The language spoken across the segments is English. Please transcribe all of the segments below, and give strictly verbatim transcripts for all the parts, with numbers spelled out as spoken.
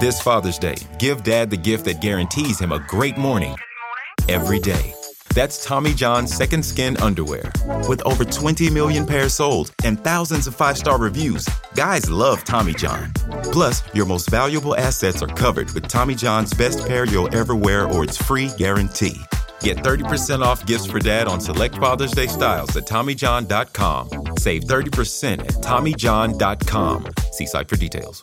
This Father's Day, give Dad the gift that guarantees him a great morning every day. That's Tommy John's Second Skin underwear. With over twenty million pairs sold and thousands of five-star reviews, guys love Tommy John. Plus, your most valuable assets are covered with Tommy John's best pair you'll ever wear or it's free guarantee. Get thirty percent off gifts for Dad on select Father's Day styles at Tommy John dot com. Save thirty percent at Tommy John dot com. See site for details.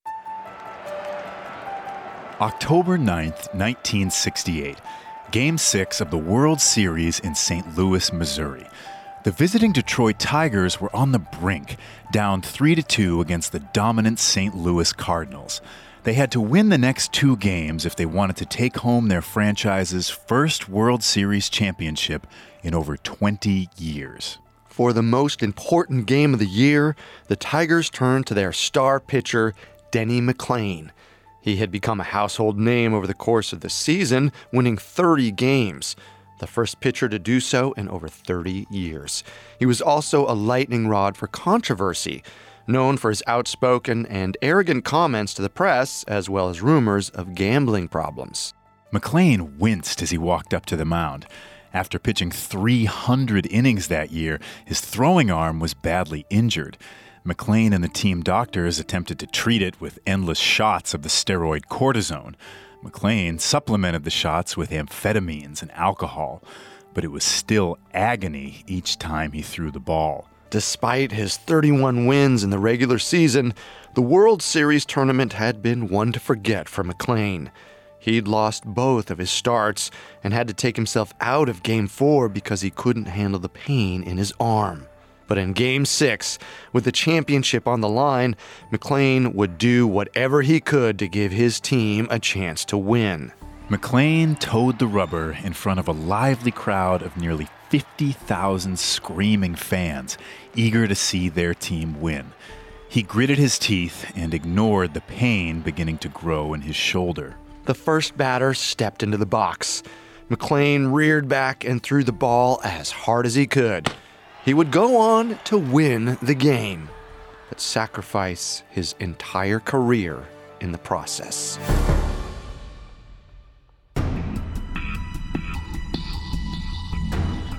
October ninth, nineteen sixty-eight, Game six of the World Series in Saint Louis, Missouri. The visiting Detroit Tigers were on the brink, down three to two against the dominant Saint Louis Cardinals. They had to win the next two games if they wanted to take home their franchise's first World Series championship in over twenty years. For the most important game of the year, the Tigers turned to their star pitcher, Denny McLain. He had become a household name over the course of the season, winning thirty games, the first pitcher to do so in over thirty years. He was also a lightning rod for controversy, known for his outspoken and arrogant comments to the press, as well as rumors of gambling problems. McLain winced as he walked up to the mound. After pitching three hundred innings that year, his throwing arm was badly injured. McLain and the team doctors attempted to treat it with endless shots of the steroid cortisone. McLain supplemented the shots with amphetamines and alcohol, but it was still agony each time he threw the ball. Despite his thirty-one wins in the regular season, the World Series tournament had been one to forget for McLain. He'd lost both of his starts and had to take himself out of Game four because he couldn't handle the pain in his arm. But in Game six, with the championship on the line, McLain would do whatever he could to give his team a chance to win. McLain toed the rubber in front of a lively crowd of nearly fifty thousand screaming fans, eager to see their team win. He gritted his teeth and ignored the pain beginning to grow in his shoulder. The first batter stepped into the box. McLain reared back and threw the ball as hard as he could. He would go on to win the game, but sacrifice his entire career in the process.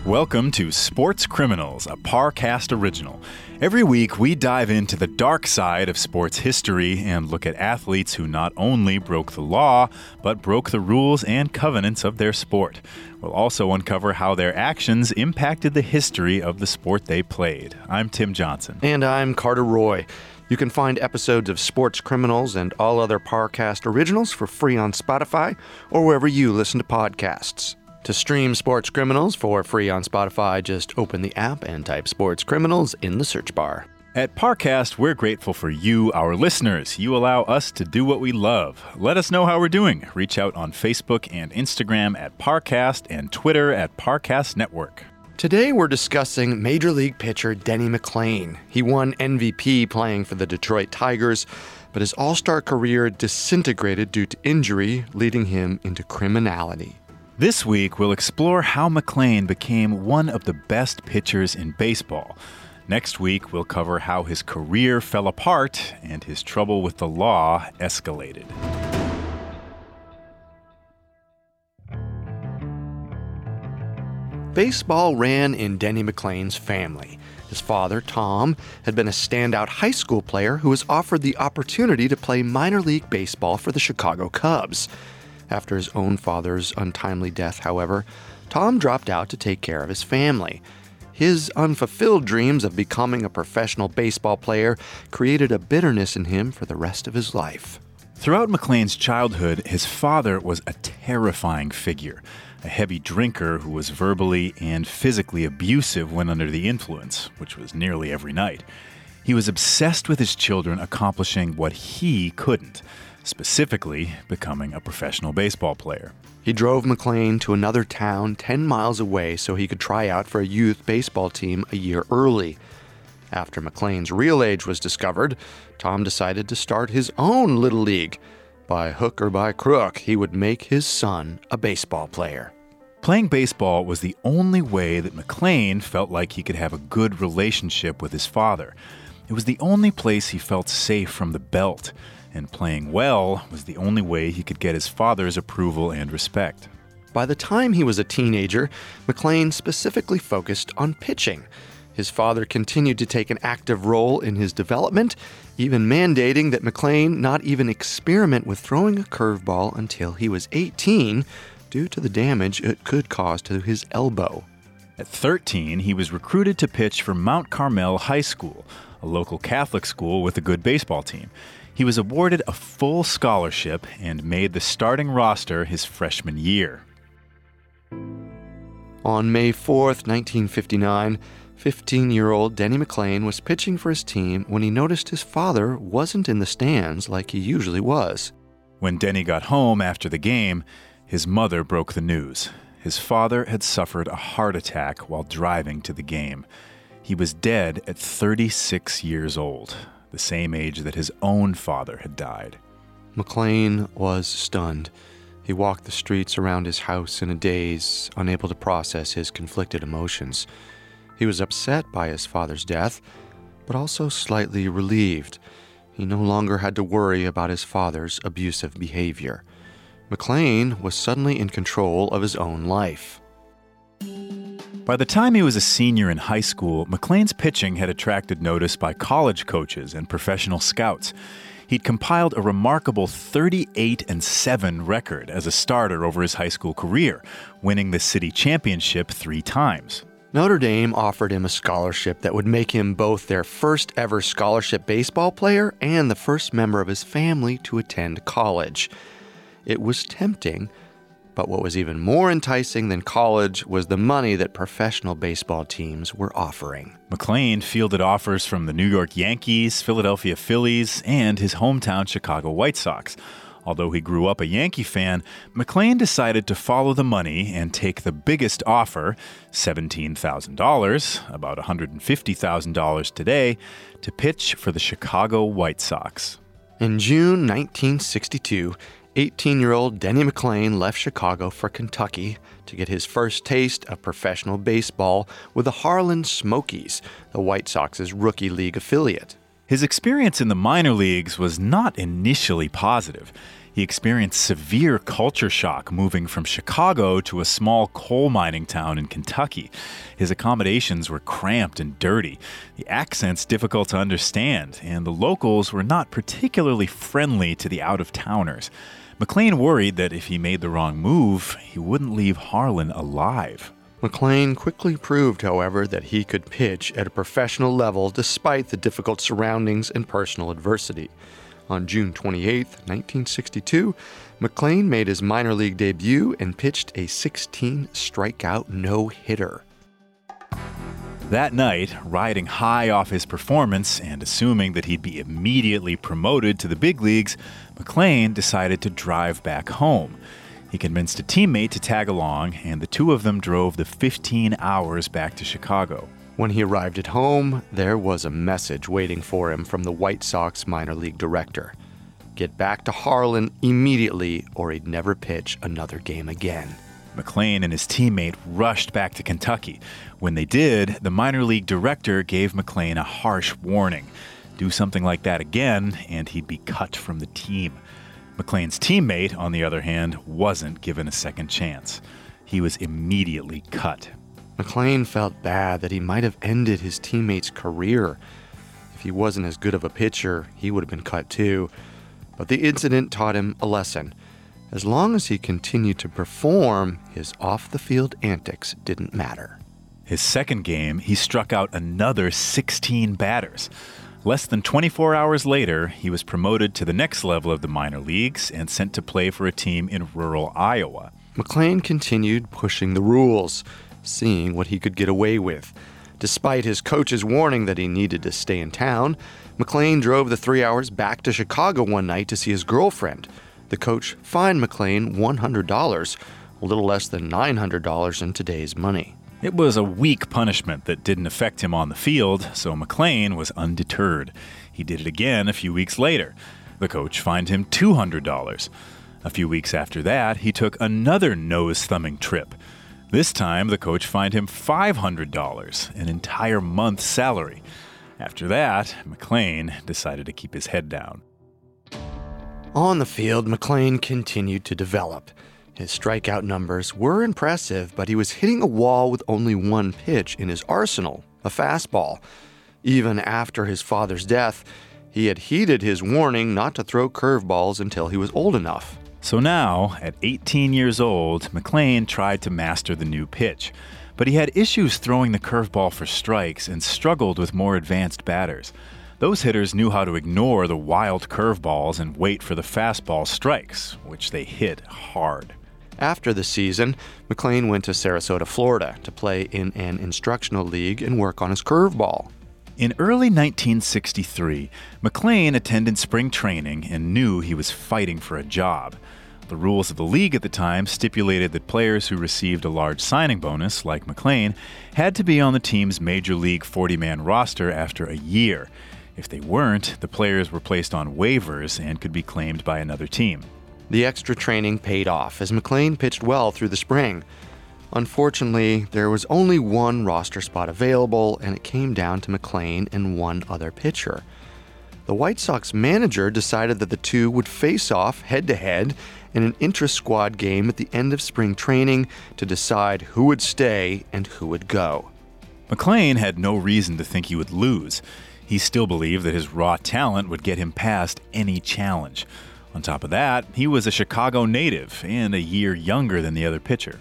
Welcome to Sports Criminals, a Parcast original. Every week, we dive into the dark side of sports history and look at athletes who not only broke the law, but broke the rules and covenants of their sport. We'll also uncover how their actions impacted the history of the sport they played. I'm Tim Johnson. And I'm Carter Roy. You can find episodes of Sports Criminals and all other Parcast originals for free on Spotify or wherever you listen to podcasts. To stream Sports Criminals for free on Spotify, just open the app and type Sports Criminals in the search bar. At Parcast, we're grateful for you, our listeners. You allow us to do what we love. Let us know how we're doing. Reach out on Facebook and Instagram at Parcast and Twitter at Parcast Network. Today, we're discussing Major League pitcher Denny McLain. He won M V P playing for the Detroit Tigers, but his all-star career disintegrated due to injury, leading him into criminality. This week, we'll explore how McLain became one of the best pitchers in baseball. Next week, we'll cover how his career fell apart and his trouble with the law escalated. Baseball ran in Denny McLain's family. His father, Tom, had been a standout high school player who was offered the opportunity to play minor league baseball for the Chicago Cubs. After his own father's untimely death, however, Tom dropped out to take care of his family. His unfulfilled dreams of becoming a professional baseball player created a bitterness in him for the rest of his life. Throughout McLain's childhood, his father was a terrifying figure, a heavy drinker who was verbally and physically abusive when under the influence, which was nearly every night. He was obsessed with his children accomplishing what he couldn't, specifically becoming a professional baseball player. He drove McLain to another town ten miles away so he could try out for a youth baseball team a year early. After McLain's real age was discovered, Tom decided to start his own little league. By hook or by crook, he would make his son a baseball player. Playing baseball was the only way that McLain felt like he could have a good relationship with his father. It was the only place he felt safe from the belt, and playing well was the only way he could get his father's approval and respect. By the time he was a teenager, McLain specifically focused on pitching. His father continued to take an active role in his development, even mandating that McLain not even experiment with throwing a curveball until he was eighteen due to the damage it could cause to his elbow. At thirteen, he was recruited to pitch for Mount Carmel High School, a local Catholic school with a good baseball team. He was awarded a full scholarship and made the starting roster his freshman year. On May fourth, nineteen fifty-nine, fifteen-year-old Denny McLain was pitching for his team when he noticed his father wasn't in the stands like he usually was. When Denny got home after the game, his mother broke the news. His father had suffered a heart attack while driving to the game. He was dead at thirty-six years old, the same age that his own father had died. McLain was stunned. He walked the streets around his house in a daze, unable to process his conflicted emotions. He was upset by his father's death, but also slightly relieved. He no longer had to worry about his father's abusive behavior. McLain was suddenly in control of his own life. By the time he was a senior in high school, McLain's pitching had attracted notice by college coaches and professional scouts. He'd compiled a remarkable thirty-eight and seven record as a starter over his high school career, winning the city championship three times. Notre Dame offered him a scholarship that would make him both their first ever scholarship baseball player and the first member of his family to attend college. It was tempting, but what was even more enticing than college was the money that professional baseball teams were offering. McLain fielded offers from the New York Yankees, Philadelphia Phillies, and his hometown Chicago White Sox. Although he grew up a Yankee fan, McLain decided to follow the money and take the biggest offer, seventeen thousand dollars, about one hundred fifty thousand dollars today, to pitch for the Chicago White Sox. In June nineteen sixty-two, eighteen-year-old Denny McLain left Chicago for Kentucky to get his first taste of professional baseball with the Harlan Smokies, the White Sox's rookie league affiliate. His experience in the minor leagues was not initially positive. He experienced severe culture shock moving from Chicago to a small coal mining town in Kentucky. His accommodations were cramped and dirty, the accents difficult to understand, and the locals were not particularly friendly to the out-of-towners. McLain worried that if he made the wrong move, he wouldn't leave Harlan alive. McLain quickly proved, however, that he could pitch at a professional level despite the difficult surroundings and personal adversity. On June twenty-eighth, nineteen sixty-two, McLain made his minor league debut and pitched a sixteen strikeout no-hitter. That night, riding high off his performance and assuming that he'd be immediately promoted to the big leagues, McLain decided to drive back home. He convinced a teammate to tag along, and the two of them drove the fifteen hours back to Chicago. When he arrived at home, there was a message waiting for him from the White Sox minor league director. Get back to Harlan immediately, or he'd never pitch another game again. McLain and his teammate rushed back to Kentucky. When they did, the minor league director gave McLain a harsh warning. Do something like that again, and he'd be cut from the team. McLain's teammate, on the other hand, wasn't given a second chance. He was immediately cut. McLain felt bad that he might have ended his teammate's career. If he wasn't as good of a pitcher, he would have been cut too. But the incident taught him a lesson. As long as he continued to perform, his off-the-field antics didn't matter. His second game, he struck out another sixteen batters. Less than twenty-four hours later, he was promoted to the next level of the minor leagues and sent to play for a team in rural Iowa. McLain continued pushing the rules, seeing what he could get away with. Despite his coach's warning that he needed to stay in town, McLain drove the three hours back to Chicago one night to see his girlfriend. The coach fined McLain one hundred dollars, a little less than nine hundred dollars in today's money. It was a weak punishment that didn't affect him on the field, so McLain was undeterred. He did it again a few weeks later. The coach fined him two hundred dollars. A few weeks after that, he took another nose-thumbing trip. This time, the coach fined him five hundred dollars, an entire month's salary. After that, McLain decided to keep his head down. On the field, McLain continued to develop. His strikeout numbers were impressive, but he was hitting a wall with only one pitch in his arsenal, a fastball. Even after his father's death, he had heeded his warning not to throw curveballs until he was old enough. So now, at eighteen years old, McLain tried to master the new pitch, but he had issues throwing the curveball for strikes and struggled with more advanced batters. Those hitters knew how to ignore the wild curveballs and wait for the fastball strikes, which they hit hard. After the season, McLain went to Sarasota, Florida, to play in an instructional league and work on his curveball. In early nineteen sixty-three, McLain attended spring training and knew he was fighting for a job. The rules of the league at the time stipulated that players who received a large signing bonus, like McLain, had to be on the team's major league forty-man roster after a year. If they weren't, the players were placed on waivers and could be claimed by another team. The extra training paid off as McLain pitched well through the spring. Unfortunately, there was only one roster spot available, and it came down to McLain and one other pitcher. The White Sox manager decided that the two would face off head-to-head in an intra-squad game at the end of spring training to decide who would stay and who would go. McLain had no reason to think he would lose. He still believed that his raw talent would get him past any challenge. On top of that, he was a Chicago native and a year younger than the other pitcher.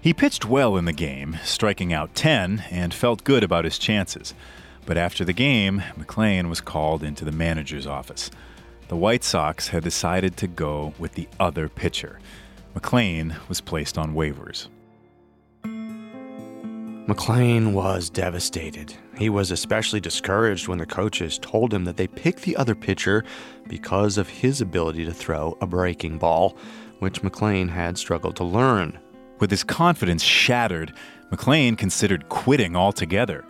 He pitched well in the game, striking out ten, and felt good about his chances. But after the game, McLain was called into the manager's office. The White Sox had decided to go with the other pitcher. McLain was placed on waivers. McLain was devastated. He was especially discouraged when the coaches told him that they picked the other pitcher because of his ability to throw a breaking ball, which McLain had struggled to learn. With his confidence shattered, McLain considered quitting altogether.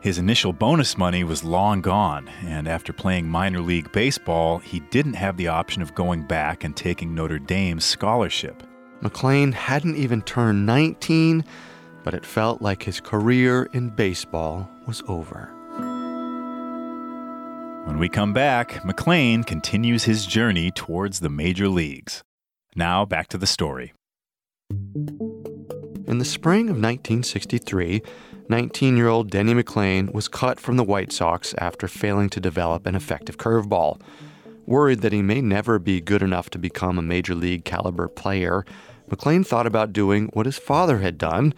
His initial bonus money was long gone, and after playing minor league baseball, he didn't have the option of going back and taking Notre Dame's scholarship. McLain hadn't even turned nineteen, but it felt like his career in baseball was over. When we come back, McLain continues his journey towards the major leagues. Now back to the story. In the spring of nineteen sixty-three, nineteen-year-old Denny McLain was cut from the White Sox after failing to develop an effective curveball. Worried that he may never be good enough to become a major league caliber player, McLain thought about doing what his father had done,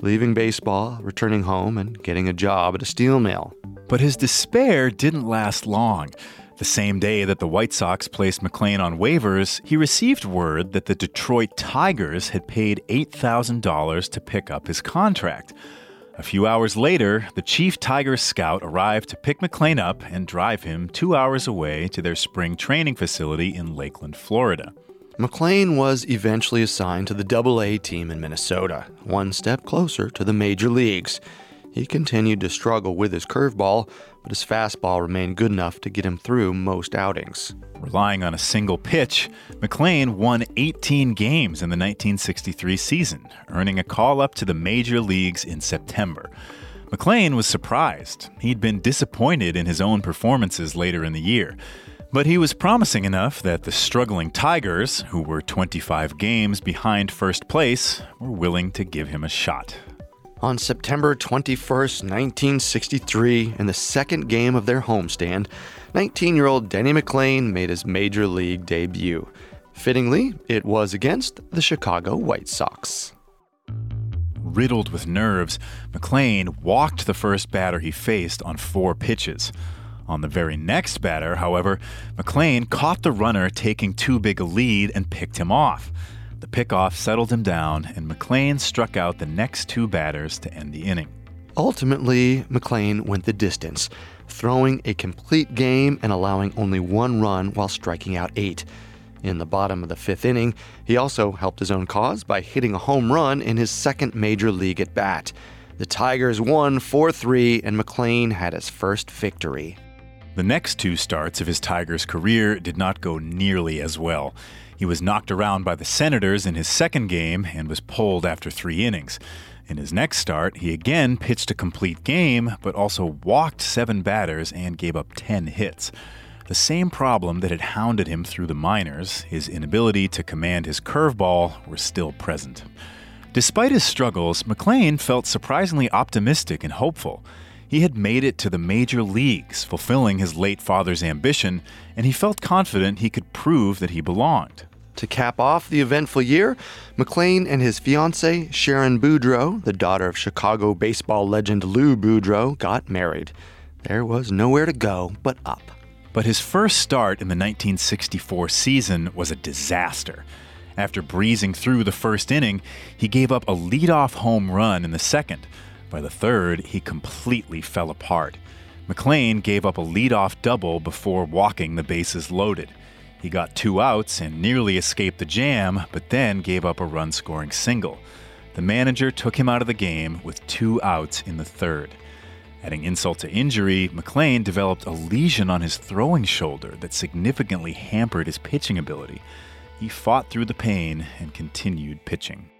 leaving baseball, returning home, and getting a job at a steel mill. But his despair didn't last long. The same day that the White Sox placed McLain on waivers, he received word that the Detroit Tigers had paid eight thousand dollars to pick up his contract. A few hours later, the chief Tigers scout arrived to pick McLain up and drive him two hours away to their spring training facility in Lakeland, Florida. McLain was eventually assigned to the double A team in Minnesota, one step closer to the major leagues. He continued to struggle with his curveball, but his fastball remained good enough to get him through most outings. Relying on a single pitch, McLain won eighteen games in the nineteen sixty-three season, earning a call-up to the major leagues in September. McLain was surprised. He'd been disappointed in his own performances later in the year. But he was promising enough that the struggling Tigers, who were twenty-five games behind first place, were willing to give him a shot. On September twenty-first, nineteen sixty-three, in the second game of their homestand, nineteen-year-old Denny McLain made his major league debut. Fittingly, it was against the Chicago White Sox. Riddled with nerves, McLain walked the first batter he faced on four pitches. On the very next batter, however, McLain caught the runner taking too big a lead and picked him off. The pickoff settled him down, and McLain struck out the next two batters to end the inning. Ultimately, McLain went the distance, throwing a complete game and allowing only one run while striking out eight. In the bottom of the fifth inning, he also helped his own cause by hitting a home run in his second major league at-bat. The Tigers won four three, and McLain had his first victory. The next two starts of his Tigers career did not go nearly as well. He was knocked around by the Senators in his second game and was pulled after three innings. In his next start, he again pitched a complete game, but also walked seven batters and gave up ten hits. The same problem that had hounded him through the minors, his inability to command his curveball, were still present. Despite his struggles, McLain felt surprisingly optimistic and hopeful. He had made it to the major leagues, fulfilling his late father's ambition, and he felt confident he could prove that he belonged. To cap off the eventful year, McLain and his fiancée, Sharyn Boudreau, the daughter of Chicago baseball legend Lou Boudreau, got married. There was nowhere to go but up. But his first start in the nineteen sixty-four season was a disaster. After breezing through the first inning, he gave up a leadoff home run in the second. By the third, he completely fell apart. McLain gave up a leadoff double before walking the bases loaded. He got two outs and nearly escaped the jam, but then gave up a run-scoring single. The manager took him out of the game with two outs in the third. Adding insult to injury, McLain developed a lesion on his throwing shoulder that significantly hampered his pitching ability. He fought through the pain and continued pitching.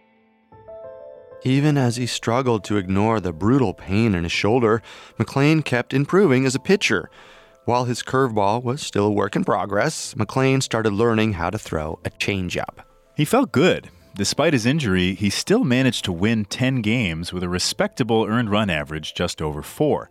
Even as he struggled to ignore the brutal pain in his shoulder, McLain kept improving as a pitcher. While his curveball was still a work in progress, McLain started learning how to throw a changeup. He felt good. Despite his injury, he still managed to win ten games with a respectable earned run average just over four.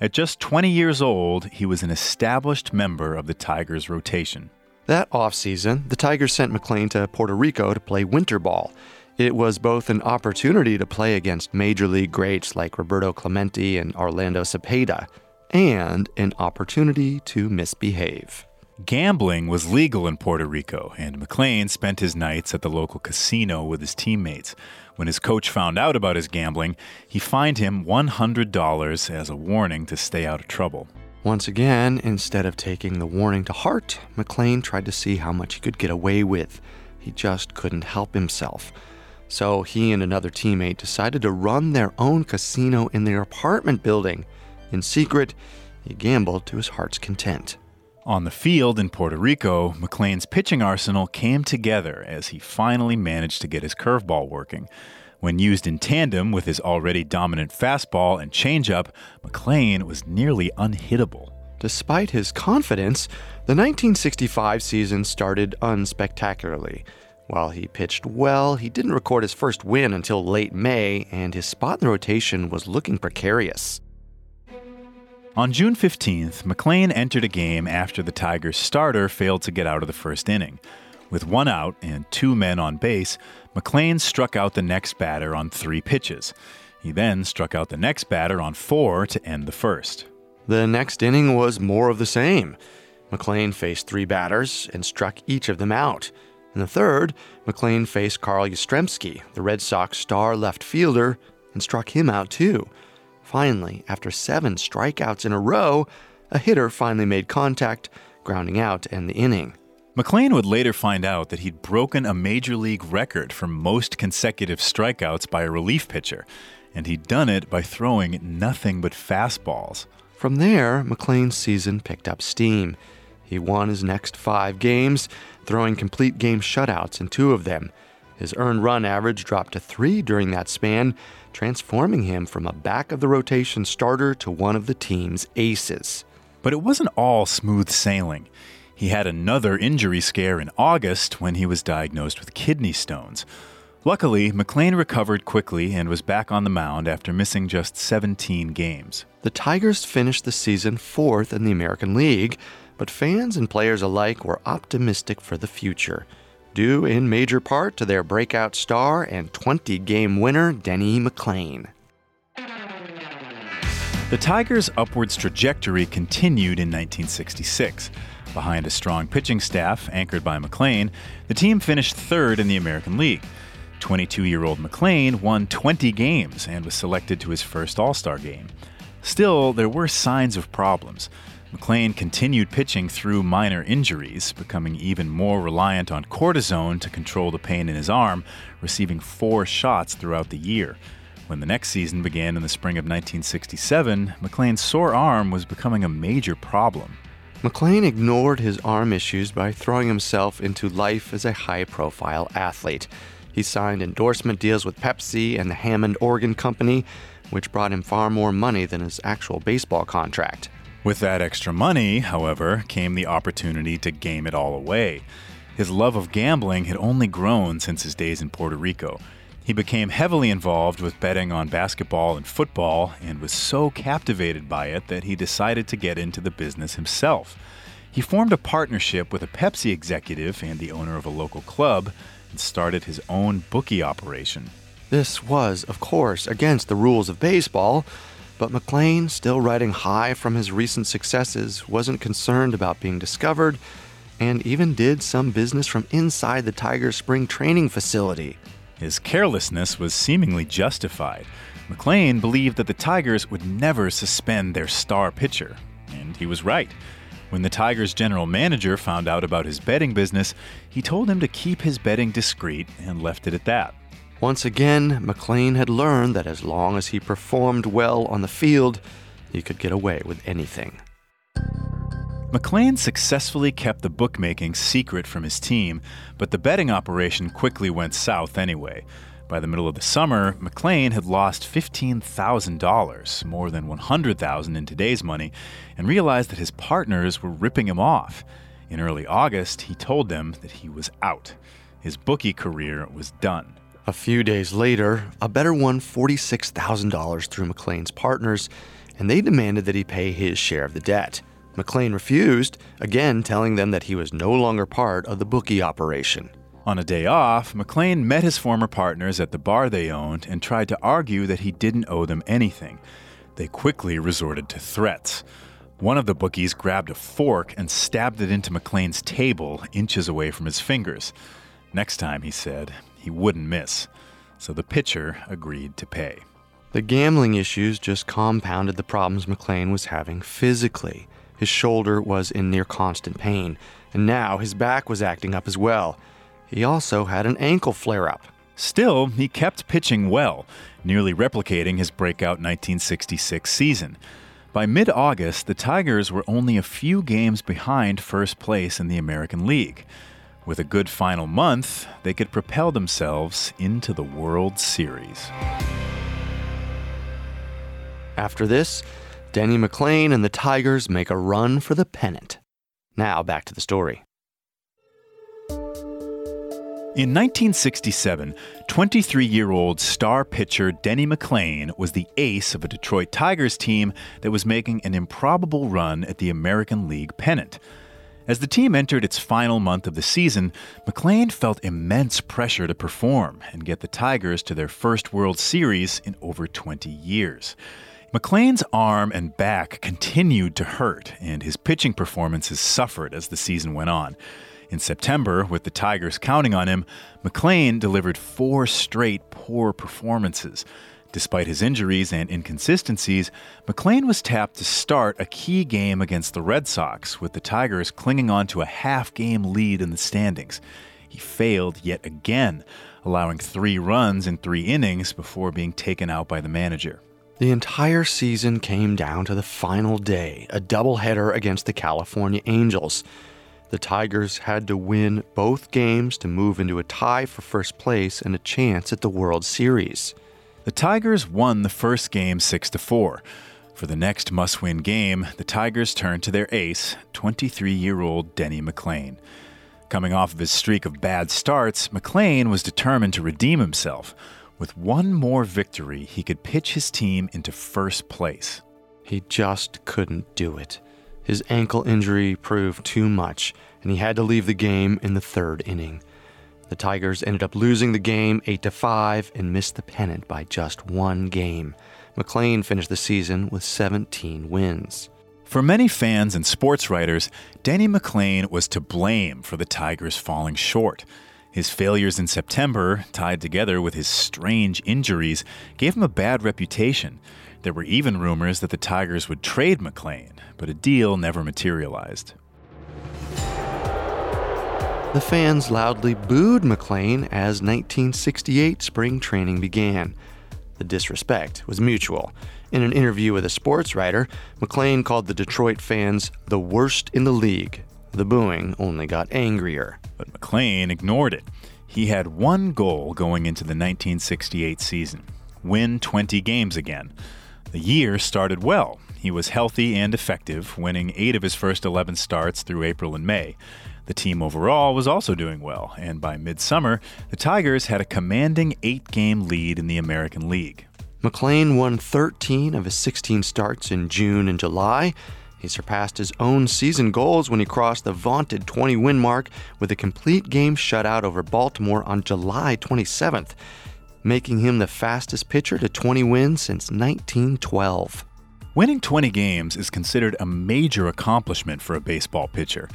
At just twenty years old, he was an established member of the Tigers' rotation. That offseason, the Tigers sent McLain to Puerto Rico to play winter ball. It was both an opportunity to play against major league greats like Roberto Clemente and Orlando Cepeda, and an opportunity to misbehave. Gambling was legal in Puerto Rico, and McLain spent his nights at the local casino with his teammates. When his coach found out about his gambling, he fined him one hundred dollars as a warning to stay out of trouble. Once again, instead of taking the warning to heart, McLain tried to see how much he could get away with. He just couldn't help himself. So he and another teammate decided to run their own casino in their apartment building. In secret, he gambled to his heart's content. On the field in Puerto Rico, McLain's pitching arsenal came together as he finally managed to get his curveball working. When used in tandem with his already dominant fastball and changeup, McLain was nearly unhittable. Despite his confidence, the nineteen sixty-five season started unspectacularly. While he pitched well, he didn't record his first win until late May, and his spot in the rotation was looking precarious. On June fifteenth, McLain entered a game after the Tigers' starter failed to get out of the first inning. With one out and two men on base, McLain struck out the next batter on three pitches. He then struck out the next batter on four to end the first. The next inning was more of the same. McLain faced three batters and struck each of them out. In the third, McLain faced Carl Yastrzemski, the Red Sox star left fielder, and struck him out too. Finally, after seven strikeouts in a row, a hitter finally made contact, grounding out to end the inning. McLain would later find out that he'd broken a major league record for most consecutive strikeouts by a relief pitcher, and he'd done it by throwing nothing but fastballs. From there, McLain's season picked up steam. He won his next five games, throwing complete game shutouts in two of them. His earned run average dropped to three during that span, transforming him from a back-of-the-rotation starter to one of the team's aces. But it wasn't all smooth sailing. He had another injury scare in August when he was diagnosed with kidney stones. Luckily, McLain recovered quickly and was back on the mound after missing just seventeen games. The Tigers finished the season fourth in the American League, but fans and players alike were optimistic for the future, due in major part to their breakout star and twenty-game winner, Denny McLain. The Tigers' upwards trajectory continued in nineteen sixty-six. Behind a strong pitching staff anchored by McLain, the team finished third in the American League. twenty-two-year-old McLain won twenty games and was selected to his first All-Star game. Still, there were signs of problems. McLain continued pitching through minor injuries, becoming even more reliant on cortisone to control the pain in his arm, receiving four shots throughout the year. When the next season began in the spring of nineteen sixty-seven, McLain's sore arm was becoming a major problem. McLain ignored his arm issues by throwing himself into life as a high-profile athlete. He signed endorsement deals with Pepsi and the Hammond Organ Company, which brought him far more money than his actual baseball contract. With that extra money, however, came the opportunity to game it all away. His love of gambling had only grown since his days in Puerto Rico. He became heavily involved with betting on basketball and football and was so captivated by it that he decided to get into the business himself. He formed a partnership with a Pepsi executive and the owner of a local club, and started his own bookie operation. This was, of course, against the rules of baseball, but McLain, still riding high from his recent successes, wasn't concerned about being discovered and even did some business from inside the Tigers' spring training facility. His carelessness was seemingly justified. McLain believed that the Tigers would never suspend their star pitcher, and he was right. When the Tigers' general manager found out about his betting business, he told him to keep his betting discreet and left it at that. Once again, McLain had learned that as long as he performed well on the field, he could get away with anything. McLain successfully kept the bookmaking secret from his team, but the betting operation quickly went south anyway. By the middle of the summer, McLain had lost fifteen thousand dollars, more than one hundred thousand dollars in today's money, and realized that his partners were ripping him off. In early August, he told them that he was out. His bookie career was done. A few days later, a bettor won forty-six thousand dollars through McLain's partners, and they demanded that he pay his share of the debt. McLain refused, again telling them that he was no longer part of the bookie operation. On a day off, McLain met his former partners at the bar they owned and tried to argue that he didn't owe them anything. They quickly resorted to threats. One of the bookies grabbed a fork and stabbed it into McLain's table, inches away from his fingers. Next time, he said, he wouldn't miss. So the pitcher agreed to pay. The gambling issues just compounded the problems McLain was having physically. His shoulder was in near constant pain, and now his back was acting up as well. He also had an ankle flare-up. Still, he kept pitching well, nearly replicating his breakout nineteen sixty-six season. By mid-August, the Tigers were only a few games behind first place in the American League. With a good final month, they could propel themselves into the World Series. After this, Denny McLain and the Tigers make a run for the pennant. Now back to the story. In nineteen sixty-seven, twenty-three-year-old star pitcher Denny McLain was the ace of a Detroit Tigers team that was making an improbable run at the American League pennant. As the team entered its final month of the season, McLain felt immense pressure to perform and get the Tigers to their first World Series in over twenty years. McLain's arm and back continued to hurt, and his pitching performances suffered as the season went on. In September, with the Tigers counting on him, McLain delivered four straight poor performances. Despite his injuries and inconsistencies, McLain was tapped to start a key game against the Red Sox, with the Tigers clinging on to a half-game lead in the standings. He failed yet again, allowing three runs in three innings before being taken out by the manager. The entire season came down to the final day, a doubleheader against the California Angels. The Tigers had to win both games to move into a tie for first place and a chance at the World Series. The Tigers won the first game six to four. For the next must-win game, the Tigers turned to their ace, twenty-three-year-old Denny McLain. Coming off of his streak of bad starts, McLain was determined to redeem himself. With one more victory, he could pitch his team into first place. He just couldn't do it. His ankle injury proved too much, and he had to leave the game in the third inning. The Tigers ended up losing the game eight to five and missed the pennant by just one game. McLain finished the season with seventeen wins. For many fans and sports writers, Denny McLain was to blame for the Tigers falling short. His failures in September, tied together with his strange injuries, gave him a bad reputation. There were even rumors that the Tigers would trade McLain, but a deal never materialized. The fans loudly booed McLain as nineteen sixty-eight spring training began. The disrespect was mutual. In an interview with a sports writer, McLain called the Detroit fans the worst in the league. The booing only got angrier. But McLain ignored it. He had one goal going into the nineteen sixty-eight season: win twenty games again. The year started well. He was healthy and effective, winning eight of his first eleven starts through April and May. The team overall was also doing well, and by midsummer, the Tigers had a commanding eight-game lead in the American League. McLain won thirteen of his sixteen starts in June and July. He surpassed his own season goals when he crossed the vaunted twenty-win mark with a complete game shutout over Baltimore on July twenty-seventh, making him the fastest pitcher to twenty wins since nineteen twelve. Winning twenty games is considered a major accomplishment for a baseball pitcher.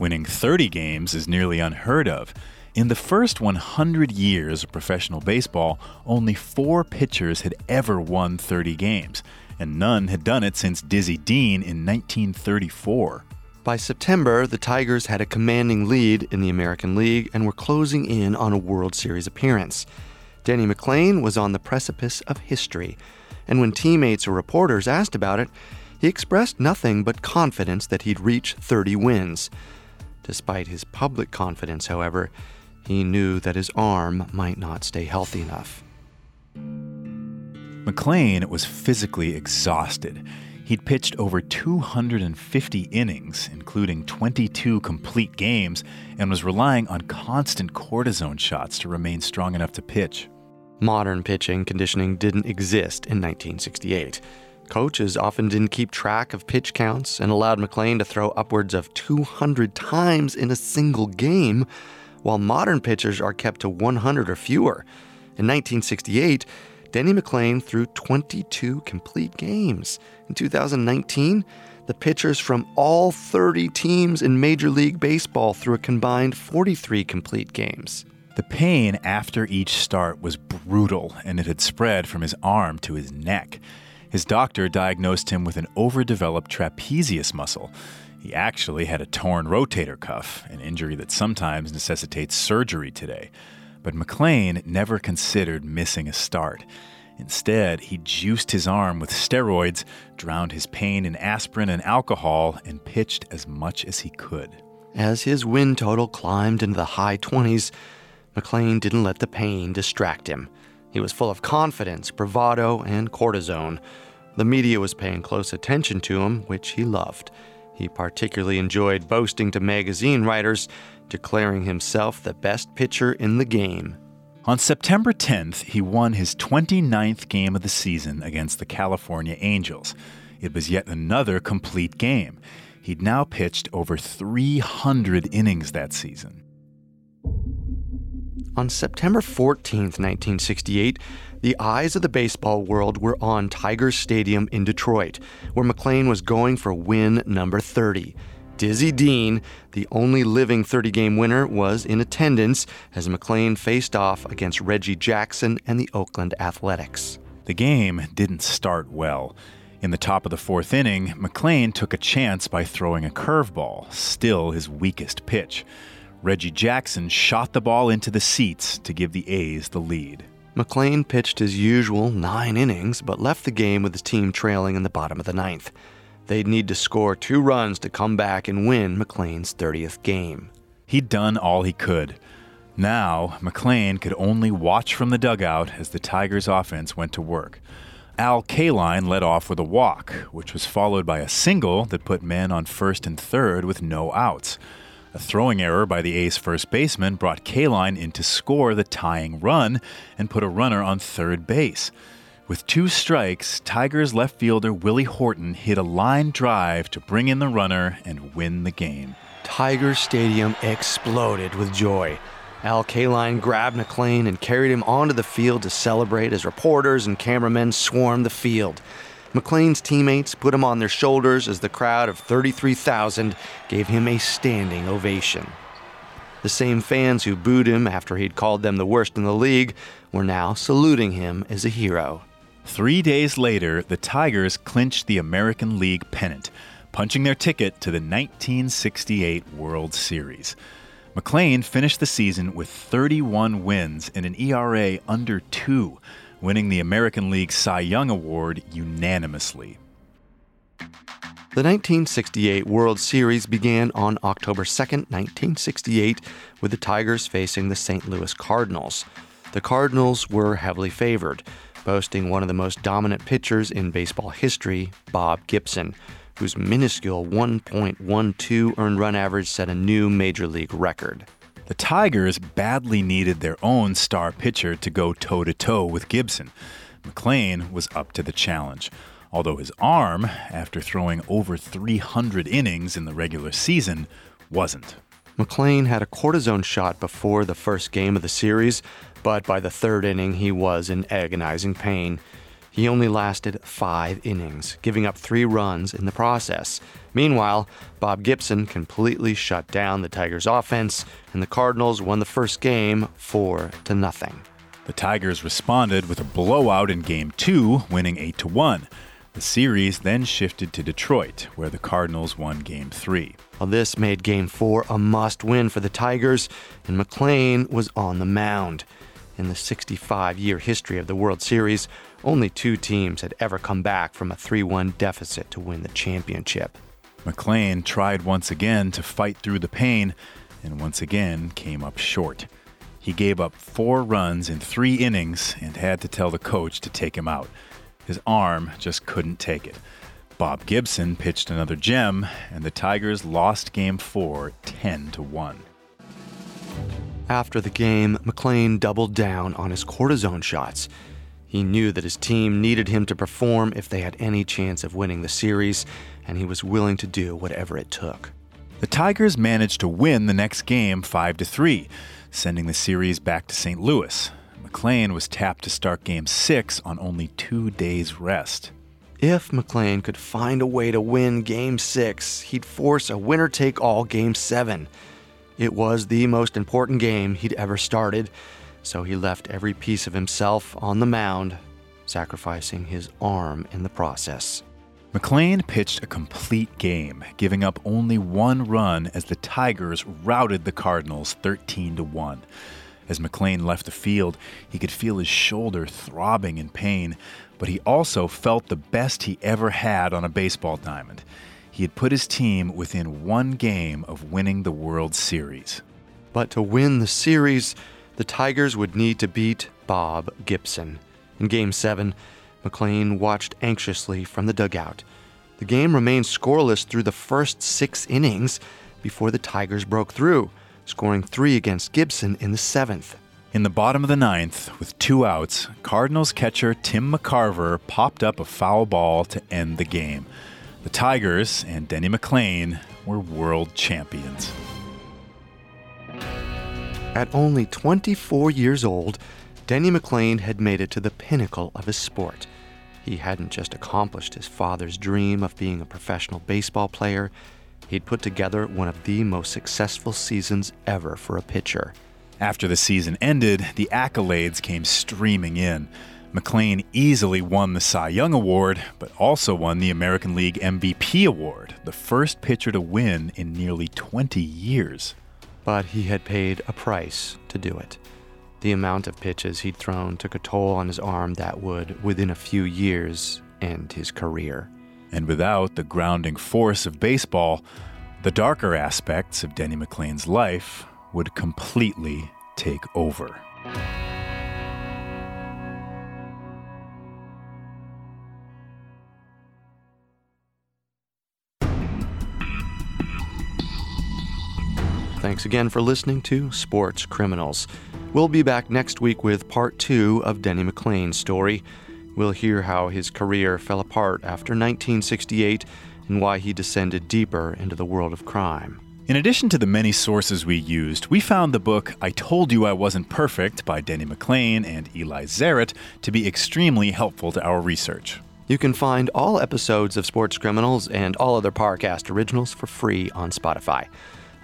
Winning thirty games is nearly unheard of. In the first one hundred years of professional baseball, only four pitchers had ever won thirty games, and none had done it since Dizzy Dean in nineteen thirty-four. By September, the Tigers had a commanding lead in the American League and were closing in on a World Series appearance. Denny McLain was on the precipice of history, and when teammates or reporters asked about it, he expressed nothing but confidence that he'd reach thirty wins. Despite his public confidence, however, he knew that his arm might not stay healthy enough. McLain was physically exhausted. He'd pitched over two hundred fifty innings, including twenty-two complete games, and was relying on constant cortisone shots to remain strong enough to pitch. Modern pitching conditioning didn't exist in nineteen sixty-eight. Coaches often didn't keep track of pitch counts and allowed McLain to throw upwards of two hundred times in a single game, while modern pitchers are kept to one hundred or fewer. In nineteen sixty-eight, Denny McLain threw twenty-two complete games. In two thousand nineteen, the pitchers from all thirty teams in Major League Baseball threw a combined forty-three complete games. The pain after each start was brutal, and it had spread from his arm to his neck. His doctor diagnosed him with an overdeveloped trapezius muscle. He actually had a torn rotator cuff, an injury that sometimes necessitates surgery today. But McLain never considered missing a start. Instead, he juiced his arm with steroids, drowned his pain in aspirin and alcohol, and pitched as much as he could. As his win total climbed into the high twenties, McLain didn't let the pain distract him. He was full of confidence, bravado, and cortisone. The media was paying close attention to him, which he loved. He particularly enjoyed boasting to magazine writers, declaring himself the best pitcher in the game. On September tenth, he won his twenty-ninth game of the season against the California Angels. It was yet another complete game. He'd now pitched over three hundred innings that season. On September fourteenth, nineteen sixty-eight, the eyes of the baseball world were on Tigers Stadium in Detroit, where McLain was going for win number thirty. Dizzy Dean, the only living thirty-game winner, was in attendance as McLain faced off against Reggie Jackson and the Oakland Athletics. The game didn't start well. In the top of the fourth inning, McLain took a chance by throwing a curveball, still his weakest pitch. Reggie Jackson shot the ball into the seats to give the A's the lead. McLain pitched his usual nine innings, but left the game with his team trailing in the bottom of the ninth. They'd need to score two runs to come back and win McLain's thirtieth game. He'd done all he could. Now, McLain could only watch from the dugout as the Tigers' offense went to work. Al Kaline led off with a walk, which was followed by a single that put men on first and third with no outs. A A throwing error by the A's first baseman brought Kaline in to score the tying run and put a runner on third base. With two strikes, Tigers left fielder Willie Horton hit a line drive to bring in the runner and win the game. Tiger Stadium exploded with joy. Al Kaline grabbed McLain and carried him onto the field to celebrate as reporters and cameramen swarmed the field. McLain's teammates put him on their shoulders as the crowd of thirty-three thousand gave him a standing ovation. The same fans who booed him after he'd called them the worst in the league were now saluting him as a hero. Three days later, the Tigers clinched the American League pennant, punching their ticket to the nineteen sixty-eight World Series. McLain finished the season with thirty-one wins and an E R A under two, winning the American League Cy Young Award unanimously. The nineteen sixty-eight World Series began on October second, nineteen sixty-eight, with the Tigers facing the Saint Louis Cardinals. The Cardinals were heavily favored, boasting one of the most dominant pitchers in baseball history, Bob Gibson, whose minuscule one point one two earned run average set a new major league record. The Tigers badly needed their own star pitcher to go toe-to-toe with Gibson. McLain was up to the challenge, although his arm, after throwing over three hundred innings in the regular season, wasn't. McLain had a cortisone shot before the first game of the series, but by the third inning he was in agonizing pain. He only lasted five innings, giving up three runs in the process. Meanwhile, Bob Gibson completely shut down the Tigers' offense, and the Cardinals won the first game four to nothing. The Tigers responded with a blowout in Game two, winning eight to one. The series then shifted to Detroit, where the Cardinals won Game three. Well, this made Game four a must-win for the Tigers, and McLain was on the mound. In the sixty-five-year history of the World Series, only two teams had ever come back from a three one deficit to win the championship. McLain tried once again to fight through the pain, and once again came up short. He gave up four runs in three innings and had to tell the coach to take him out. His arm just couldn't take it. Bob Gibson pitched another gem, and the Tigers lost Game four ten to one. After the game, McLain doubled down on his cortisone shots. He knew that his team needed him to perform if they had any chance of winning the series, and he was willing to do whatever it took. The Tigers managed to win the next game five to three, sending the series back to Saint Louis. McLain was tapped to start Game six on only two days' rest. If McLain could find a way to win Game six, he'd force a winner-take-all Game seven. It was the most important game he'd ever started, so he left every piece of himself on the mound, sacrificing his arm in the process. McLain pitched a complete game, giving up only one run as the Tigers routed the Cardinals thirteen to one. As McLain left the field, he could feel his shoulder throbbing in pain, but he also felt the best he ever had on a baseball diamond. He had put his team within one game of winning the World Series. But to win the series, the Tigers would need to beat Bob Gibson. In Game seven, McLain watched anxiously from the dugout. The game remained scoreless through the first six innings before the Tigers broke through, scoring three against Gibson in the seventh. In the bottom of the ninth, with two outs, Cardinals catcher Tim McCarver popped up a foul ball to end the game. The Tigers and Denny McLain were world champions. At only twenty-four years old, Denny McLain had made it to the pinnacle of his sport. He hadn't just accomplished his father's dream of being a professional baseball player. He'd put together one of the most successful seasons ever for a pitcher. After the season ended, the accolades came streaming in. McLain easily won the Cy Young Award, but also won the American League M V P award, the first pitcher to win in nearly twenty years. But he had paid a price to do it. The amount of pitches he'd thrown took a toll on his arm that would, within a few years, end his career. And without the grounding force of baseball, the darker aspects of Denny McLain's life would completely take over. Thanks again for listening to Sports Criminals. We'll be back next week with part two of Denny McLain's story. We'll hear how his career fell apart after nineteen sixty-eight and why he descended deeper into the world of crime. In addition to the many sources we used, we found the book I Told You I Wasn't Perfect by Denny McLain and Eli Zaret to be extremely helpful to our research. You can find all episodes of Sports Criminals and all other Parcast originals for free on Spotify.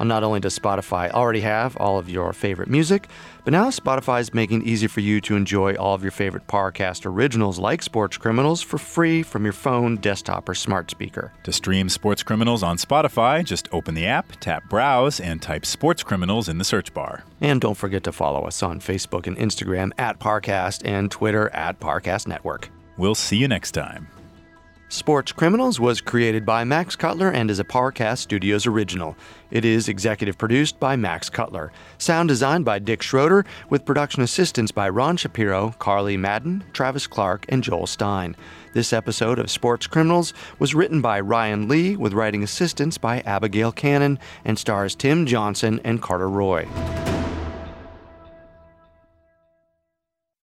And not only does Spotify already have all of your favorite music, but now Spotify is making it easy for you to enjoy all of your favorite Parcast originals like Sports Criminals for free from your phone, desktop, or smart speaker. To stream Sports Criminals on Spotify, just open the app, tap Browse, and type Sports Criminals in the search bar. And don't forget to follow us on Facebook and Instagram at Parcast and Twitter at Parcast Network. We'll see you next time. Sports Criminals was created by Max Cutler and is a Parcast Studios original. It is executive produced by Max Cutler. Sound designed by Dick Schroeder, with production assistance by Ron Shapiro, Carly Madden, Travis Clark, and Joel Stein. This episode of Sports Criminals was written by Ryan Lee, with writing assistance by Abigail Cannon, and stars Tim Johnson and Carter Roy.